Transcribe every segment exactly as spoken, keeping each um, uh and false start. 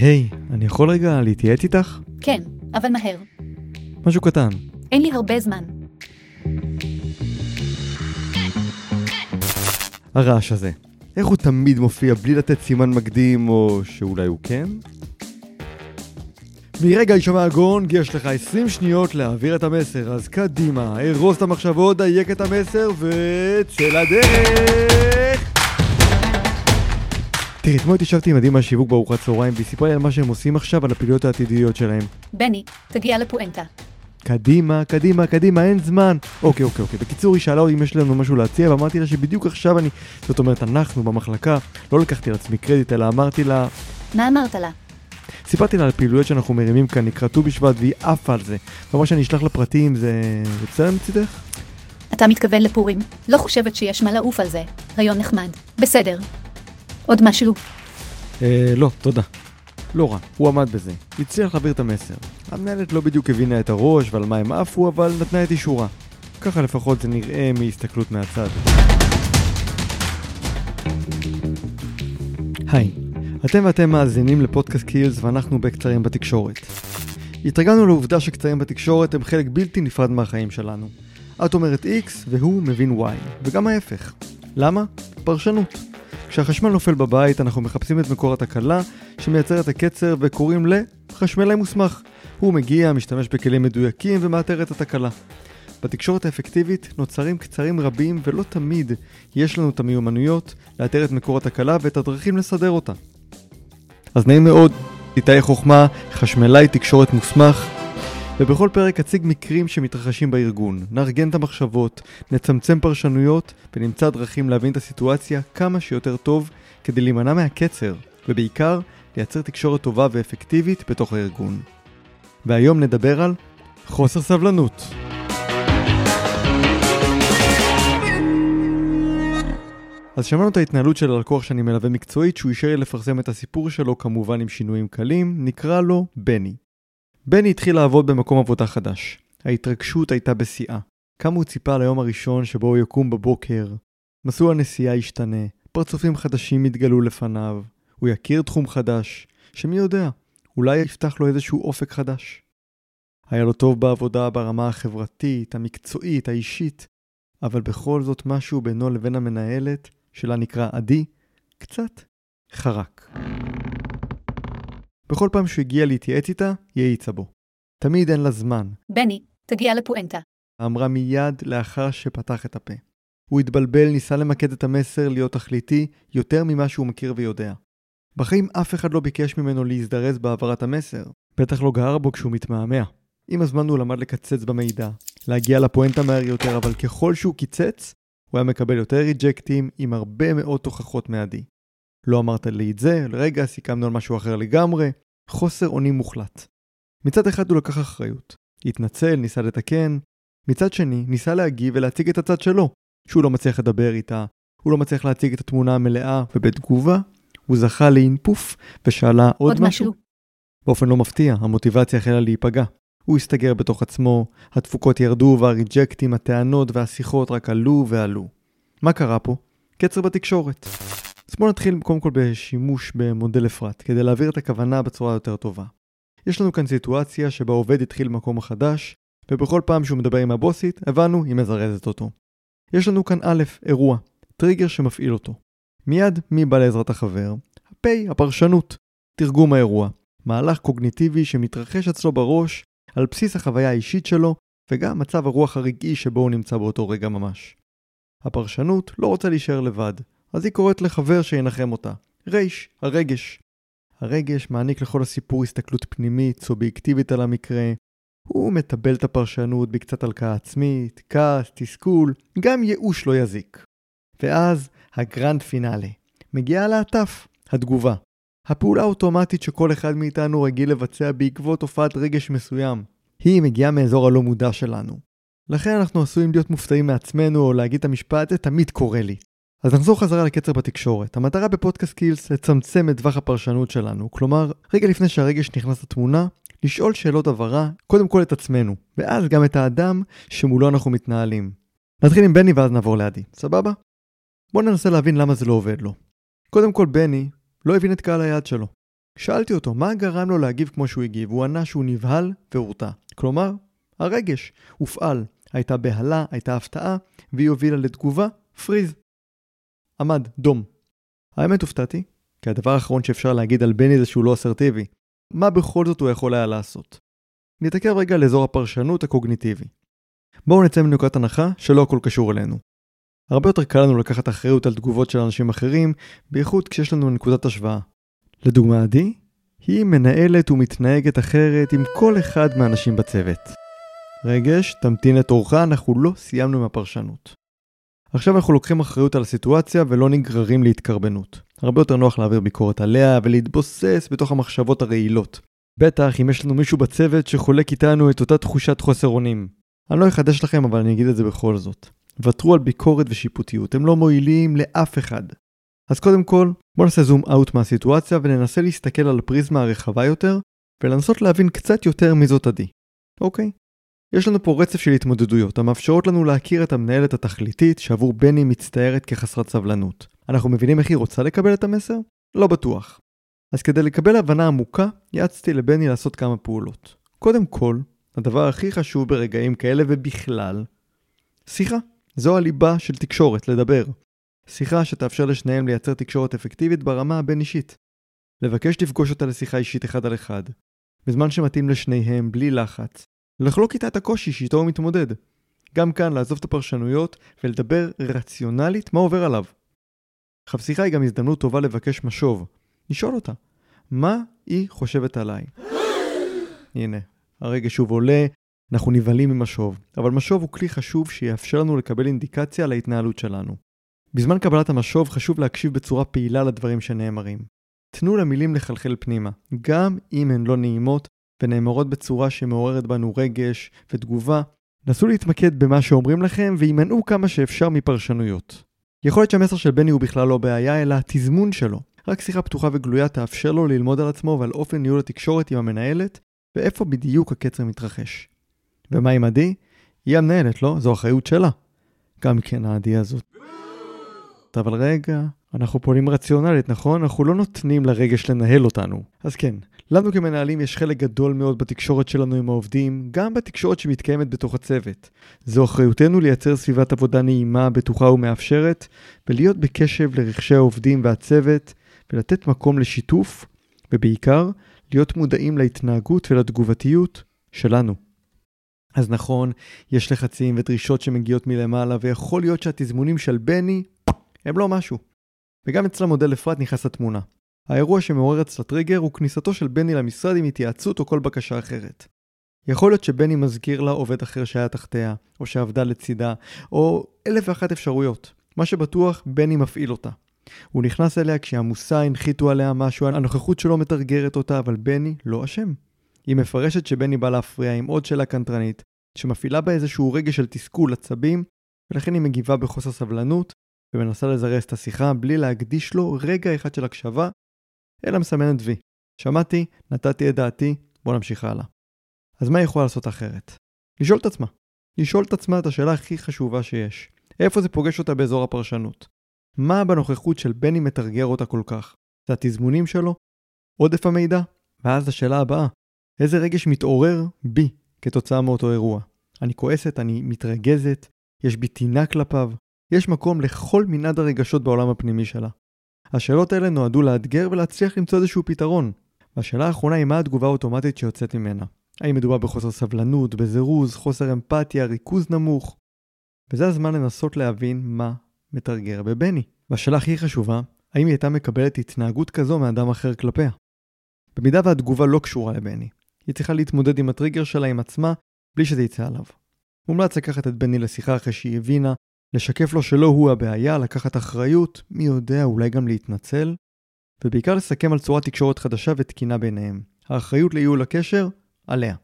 היי, אני יכול רגע להתייעץ איתך? כן, אבל מהר. משהו קטן. אין לי הרבה זמן. הרעש הזה. איך הוא תמיד מופיע בלי לתת סימן מקדים, או שאולי הוא כן? מרגע ישמע הגונג, יש לך עשרים שניות להעביר את המסר, אז קדימה, אירוס את המחשבות, דייק את המסר, וצא לדרך! תראי, אתמול התיישבתי עם אדי מהשיווק בארוחת צהריים, והיא סיפרה לי על מה שהם עושים עכשיו, על הפעילויות העתידיות שלהם. בני, תגיע לפואנטה. קדימה, קדימה, קדימה, אין זמן. אוקיי, אוקיי, אוקיי. בקיצור, היא שאלה אותי אם יש לנו משהו להציע, ואמרתי לה שבדיוק עכשיו אני... זאת אומרת, אנחנו במחלקה, לא לקחתי על עצמי קרדיט, אלא אמרתי לה... מה אמרת לה? סיפרתי לה על פעילויות שאנחנו מרימים כאן, נקראתו בשבט, והיא עפה על זה. ואמרה שאני אשלח לפרטים, זה... בסדר מצידך? אתה מתכוון לפורים. לא חושבת שיש מה לעוף על זה. רעיון נחמד. בסדר. עוד משהו? אה, לא, תודה. לא רע, הוא עמד בזה. הצליח להעביר את המסר. המנהלת לא בדיוק הבינה את הראש ועל מה הם עפו, אבל נתנה את אישורה. ככה לפחות זה נראה מהסתכלות מהצד. היי, אתם ואתם מאזינים לפודקאסט סקילס ואנחנו בקצרים בתקשורת. התרגלנו לעובדה שקצרים בתקשורת הם חלק בלתי נפרד מהחיים שלנו. את אומרת X והוא מבין Y, וגם ההפך. למה? פרשנות. כשהחשמל נופל בבית אנחנו מחפשים את מקור התקלה שמייצר את הקצר וקוראים לחשמלאי מוסמך. הוא מגיע, משתמש בכלים מדויקים ומאתר את התקלה. בתקשורת האפקטיבית נוצרים קצרים רבים ולא תמיד יש לנו את המיומנויות לאתר את מקור התקלה ואת הדרכים לסדר אותה. אז נעים מאוד, איתי חכמה, חשמלאי תקשורת מוסמך. ובכל פרק אציג מקרים שמתרחשים בארגון, נארגן את המחשבות, נצמצם פרשנויות ונמצא דרכים להבין את הסיטואציה כמה שיותר טוב כדי להימנע מהקצר, ובעיקר לייצר תקשורת טובה ואפקטיבית בתוך הארגון. והיום נדבר על חוסר סבלנות. אז שמענו את ההתנהלות של הלקוח שאני מלווה מקצועית שהוא אישר לפרסם את הסיפור שלו כמובן עם שינויים קלים, נקרא לו בני. בני התחיל לעבוד במקום עבודה חדש. ההתרגשות הייתה בשיאה. כמה הוא ציפה ליום הראשון שבו הוא יקום בבוקר. מסלול הנסיעה השתנה. פרצופים חדשים התגלו לפניו. הוא יכיר תחום חדש. שמי יודע, אולי יפתח לו איזשהו אופק חדש. היה לו טוב בעבודה ברמה החברתית, המקצועית, האישית. אבל בכל זאת משהו בינו לבין המנהלת, שלה נקרא עדי, קצת חרק. בכל פעם שהוא הגיע להתייעץ איתה, יעיצה בו. תמיד אין לה זמן. בני, תגיע לפואנטה. אמרה מיד לאחר שפתח את הפה. הוא התבלבל, ניסה למקד את המסר, להיות תכליתי, יותר ממה שהוא מכיר ויודע. בחיים אף אחד לא ביקש ממנו להזדרז בעברת המסר. בטח לא גער בו כשהוא מתמהמה. עם הזמן הוא למד לקצץ במידע, להגיע לפואנטה מהר יותר, אבל ככל שהוא קיצץ, הוא היה מקבל יותר ריג'קטים עם הרבה מאוד תוכחות מעדי. לא אמרת לי את זה, לרגע סיכמנו על משהו אחר לגמרי, חוסר אונים מוחלט. מצד אחד הוא לקח אחריות, התנצל, ניסה לתקן, מצד שני ניסה להגיב ולהציג את הצד שלו, שהוא לא מצליח לדבר איתה, הוא לא מצליח להציג את התמונה המלאה, ובתגובה הוא זכה לאינפוף ושאלה עוד, עוד משהו. משהו. באופן לא מפתיע, המוטיבציה החלה להיפגע. הוא הסתגר בתוך עצמו, התפוקות ירדו והריג'קטים, הטענות והשיחות רק עלו ועלו. מה קרה פה? קצר בתקשורת. אז בואו נתחיל קודם כל בשימוש במודל אפר"ת, כדי להעביר את הכוונה בצורה יותר טובה. יש לנו כאן סיטואציה שבה עובד התחיל מקום חדש, ובכל פעם שהוא מדבר עם הבוסית, הבנו היא מזרזת אותו. יש לנו כאן א', אירוע, טריגר שמפעיל אותו. מיד, מי בא לעזרת החבר? הפי, הפרשנות, תרגום האירוע, מהלך קוגניטיבי שמתרחש אצלו בראש, על בסיס החוויה האישית שלו, וגם מצב הרוח הרגעי שבו הוא נמצא באותו רגע ממש. הפרשנות לא רוצה להישאר לבד. אז היא קוראת לחבר שינחם אותה. ריש, הרגש. הרגש מעניק לכל הסיפור הסתכלות פנימית, סובייקטיבית על המקרה. הוא מטבל את הפרשנות בקצת הלקאה עצמית, כעס, תסכול, גם ייאוש לא יזיק. ואז הגרנד פינאלה. מגיעה לעטף, התגובה. הפעולה האוטומטית שכל אחד מאיתנו רגיל לבצע בעקבות הופעת רגש מסוים. היא מגיעה מאזור הלא מודע שלנו. לכן אנחנו עשויים להיות מופתעים מעצמנו או להגיד את המשפט, זה תמיד קורה לי. אז נחזור חזרה לקצר בתקשורת. המטרה בפודקאסט סקילס לצמצם את טווח הפרשנות שלנו. כלומר, רגע לפני שהרגש נכנס לתמונה, לשאול שאלות הבהרה, קודם כל את עצמנו, ואז גם את האדם שמולו אנחנו מתנהלים. נתחיל עם בני ואז נעבור לעדי. סבבה? בואו ננסה להבין למה זה לא עובד לו. קודם כל בני לא הבין את קהל היעד שלו. שאלתי אותו מה גרם לו להגיב כמו שהוא הגיב, הוא ענה שהוא נבהל והורתע. כלומר, הרגש הופעל, הייתה בהלה, הייתה הפתעה, והיא הובילה לתגובה, פריז. עמד, דום. האמת הופתעתי, כי הדבר האחרון שאפשר להגיד על בני זה שהוא לא אסרטיבי. מה בכל זאת הוא יכול היה לעשות? נתעכב רגע לאזור הפרשנות הקוגניטיבי. בואו נצא מנקודת הנחה שלא הכל קשור אלינו. הרבה יותר קל לנו לקחת אחריות על תגובות של אנשים אחרים, בייחוד כשיש לנו נקודת השוואה. לדוגמה, עדי, היא מנהלת ומתנהגת אחרת עם כל אחד מהאנשים בצוות. רגש, תמתין את אורך, אנחנו לא סיימנו עם הפרשנות. עכשיו אנחנו לוקחים אחריות על הסיטואציה ולא נגררים להתקרבנות. הרבה יותר נוח להעביר ביקורת עליה ולהתבוסס בתוך המחשבות הרעילות. בטח אם יש לנו מישהו בצוות שחולק איתנו את אותה תחושת חוסר אונים. אני לא אחדש לכם, אבל אני אגיד את זה בכל זאת. ותרו על ביקורת ושיפוטיות, הם לא מועילים לאף אחד. אז קודם כל, בואו נעשה זום אאוט מהסיטואציה וננסה להסתכל על הפריזמה הרחבה יותר ולנסות להבין קצת יותר מזאת עדי. אוקיי? יש לנו פה רצף של התמודדויות, המאפשרות לנו להכיר את המנהלת התכליתית שעבור בני מצטערת כחסרת סבלנות. אנחנו מבינים איך היא רוצה לקבל את המסר? לא בטוח. אז כדי לקבל הבנה עמוקה, יעצתי לבני לעשות כמה פעולות. קודם כל, הדבר הכי חשוב ברגעים כאלה ובכלל, שיחה. זו הליבה של תקשורת, לדבר. שיחה שתאפשר לשניהם לייצר תקשורת אפקטיבית ברמה הבין אישית. לבקש לפגוש אותה לשיחה אישית אחד על אחד. בזמן שמתאים לשניהם, בלי לחץ. לחלוק איתה את הקושי שאיתו הוא מתמודד. גם כאן לעזוב את הפרשנויות ולדבר רציונלית מה עובר עליו. חפשיחה היא גם הזדמנות טובה לבקש משוב. נשאול אותה, מה היא חושבת עליי? הנה, הרגע שוב עולה, אנחנו נבלים ממשוב. אבל משוב הוא כלי חשוב שיאפשר לנו לקבל אינדיקציה על ההתנהלות שלנו. בזמן קבלת המשוב חשוב להקשיב בצורה פעילה לדברים שנאמרים. תנו למילים לחלחל פנימה, גם אם הן לא נעימות, ונאמרות בצורה שמעוררת בנו רגש ותגובה. נסו להתמקד במה שאומרים לכם וימנעו כמה שאפשר מפרשנויות. יכול להיות שהמסר של בני הוא בכלל לא בעיה, אלא התזמון שלו. רק שיחה פתוחה וגלויה תאפשר לו ללמוד על עצמו ועל אופן ניהול התקשורת עם המנהלת, ואיפה בדיוק הקצר מתרחש. ומה עם עדי? היא המנהלת, לא? זו אחריות שלה. גם כן העדי הזאת. אבל רגע, אנחנו פועלים רציונלית, נכון? אנחנו לא נותנים לרגש לנהל אותנו. אז כן, לנו כמנהלים יש חלק גדול מאוד בתקשורת שלנו עם העובדים, גם בתקשורת שמתקיימת בתוך הצוות. זו אחריותנו לייצר סביבת עבודה נעימה, בטוחה ומאפשרת, ולהיות בקשב לרכשי העובדים והצוות, ולתת מקום לשיתוף, ובעיקר, להיות מודעים להתנהגות ולתגובתיות שלנו. אז נכון, יש לחצים ודרישות שמגיעות מלמעלה, ויכול להיות שהתזמונים של בני הם לא משהו. וגם אצל המודל אפר"ת נכנס לתמונה. האירוע שמעורר אצל הטריגר הוא כניסתו של בני למשרד עם התייעצות או כל בקשה אחרת. יכול להיות שבני מזכיר לה עובד אחר שהיה תחתיה, או שעבדה לצידה, או אלף ואחת אפשרויות. מה שבטוח, בני מפעיל אותה. הוא נכנס אליה כשהמוסה הנחיתו עליה משהו, הנוכחות שלו מתרגרת אותה, אבל בני לא אשם. היא מפרשת שבני בא להפריע עם עוד שאלה קנטרנית, שמפעילה בה איזשהו רגע של תסכול עצבים, ולכן היא מגיבה בחוסר סבלנות, ומנסה לזרז את השיחה בלי להקדיש לו רגע אחד של הקשבה, אלא מסמנת וי. שמעתי, נתתי את דעתי, בוא נמשיך הלאה. אז מה היא יכולה לעשות אחרת? לשאול את עצמה. לשאול את עצמה את השאלה הכי חשובה שיש. איפה זה פוגש אותה באזור הפרשנות? מה בנוכחות של בני מתרגר אותה כל כך? זה התזמונים שלו? עודף המידע? ואז השאלה הבאה. איזה רגש מתעורר בי כתוצאה מאותו אירוע? אני כועסת, אני מתרגזת, יש בי טינה כלפיו. יש מקום לכל מנעד הרגשות בעולם הפנימי שלה. השאלות האלה נועדו לאתגר ולהצליח למצוא איזשהו פתרון. והשאלה האחרונה היא מה התגובה האוטומטית שיוצאת ממנה. האם מדובר בחוסר סבלנות, בזירוז, חוסר אמפתיה, ריכוז נמוך. וזה הזמן לנסות להבין מה מתרגר בבני. והשאלה הכי חשובה, האם היא הייתה מקבלת התנהגות כזו מאדם אחר כלפיה? במידה והתגובה לא קשורה לבני. היא צריכה להתמודד עם הטריגר שלה עם עצמה בלי שזה יצא עליו. מומלץ לקחת את בני לשיחה אחרי שהיא הבינה, לשקף לו שלא הוא הבעיה, לקחת אחריות, מי יודע, אולי גם להתנצל, ובעיקר לסכם על צורת תקשורת חדשה ותקינה ביניהם. האחריות לייעול הקשר, עליה.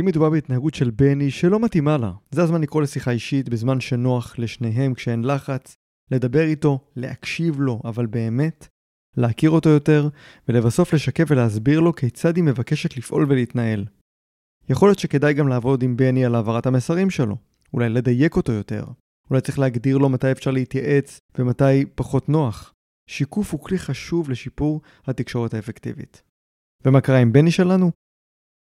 אם מדובר בהתנהגות של בני שלא מתאימה לה, זה הזמן לקרוא לשיחה אישית בזמן שנוח לשניהם כשאין לחץ, לדבר איתו, להקשיב לו, אבל באמת, להכיר אותו יותר, ולבסוף לשקף ולהסביר לו כיצד היא מבקשת לפעול ולהתנהל. יכול להיות שכדאי גם לעבוד עם בני על העברת המסרים שלו, אולי לדייק אותו יותר. אולי צריך להגדיר לו מתי אפשר להתייעץ ומתי פחות נוח. שיקוף הוא כלי חשוב לשיפור התקשורת האפקטיבית. ומה קרה עם בני שלנו?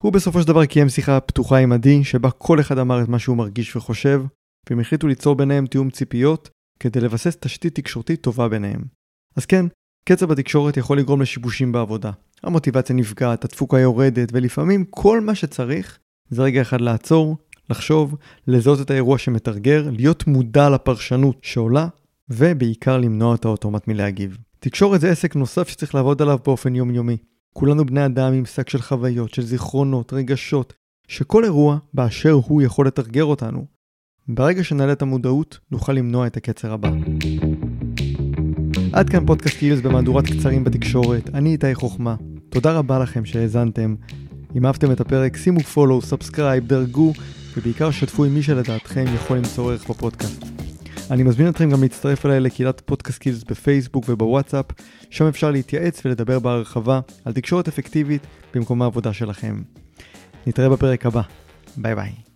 הוא בסופו של דבר קיים שיחה פתוחה עם עדי, שבה כל אחד אמר את מה שהוא מרגיש וחושב, והם החליטו ליצור ביניהם תיאום ציפיות, כדי לבסס תשתית תקשורתית טובה ביניהם. אז כן, קצב בתקשורת יכול לגרום לשיבושים בעבודה. המוטיבציה נפגעת, התפוקה יורדת, ולפעמים כל מה שצריך זה רגע אחד לעצור, לחשוב, לזהות את האירוע שמתרגר, להיות מודע לפרשנות שעולה, ובעיקר למנוע את האוטומט מלהגיב. תקשורת זה עסק נוסף שצריך לעבוד עליו באופן יומיומי. כולנו בני אדם עם שק של חוויות, של זיכרונות, רגשות, שכל אירוע באשר הוא יכול לתרגר אותנו. ברגע שנעלה את המודעות, נוכל למנוע את הקצר הבא. עד כאן פודקאסט סקילס במהדורת קצרים בתקשורת. אני איתי חכמה. תודה רבה לכם שהאזנתם. אם אהבתם את הפרק, שימו פולו, סאבסקרייב, דרגו, ובעיקר שתפו עם מי שלדעתכם יכול למצוא ערך בפודקאסט. אני מזמין אתכם גם להצטרף אליי לקהילת פודקאסט סקילס בפייסבוק ובוואטסאפ, שם אפשר להתייעץ ולדבר בהרחבה על תקשורת אפקטיבית במקום העבודה שלכם. נתראה בפרק הבא. ביי ביי.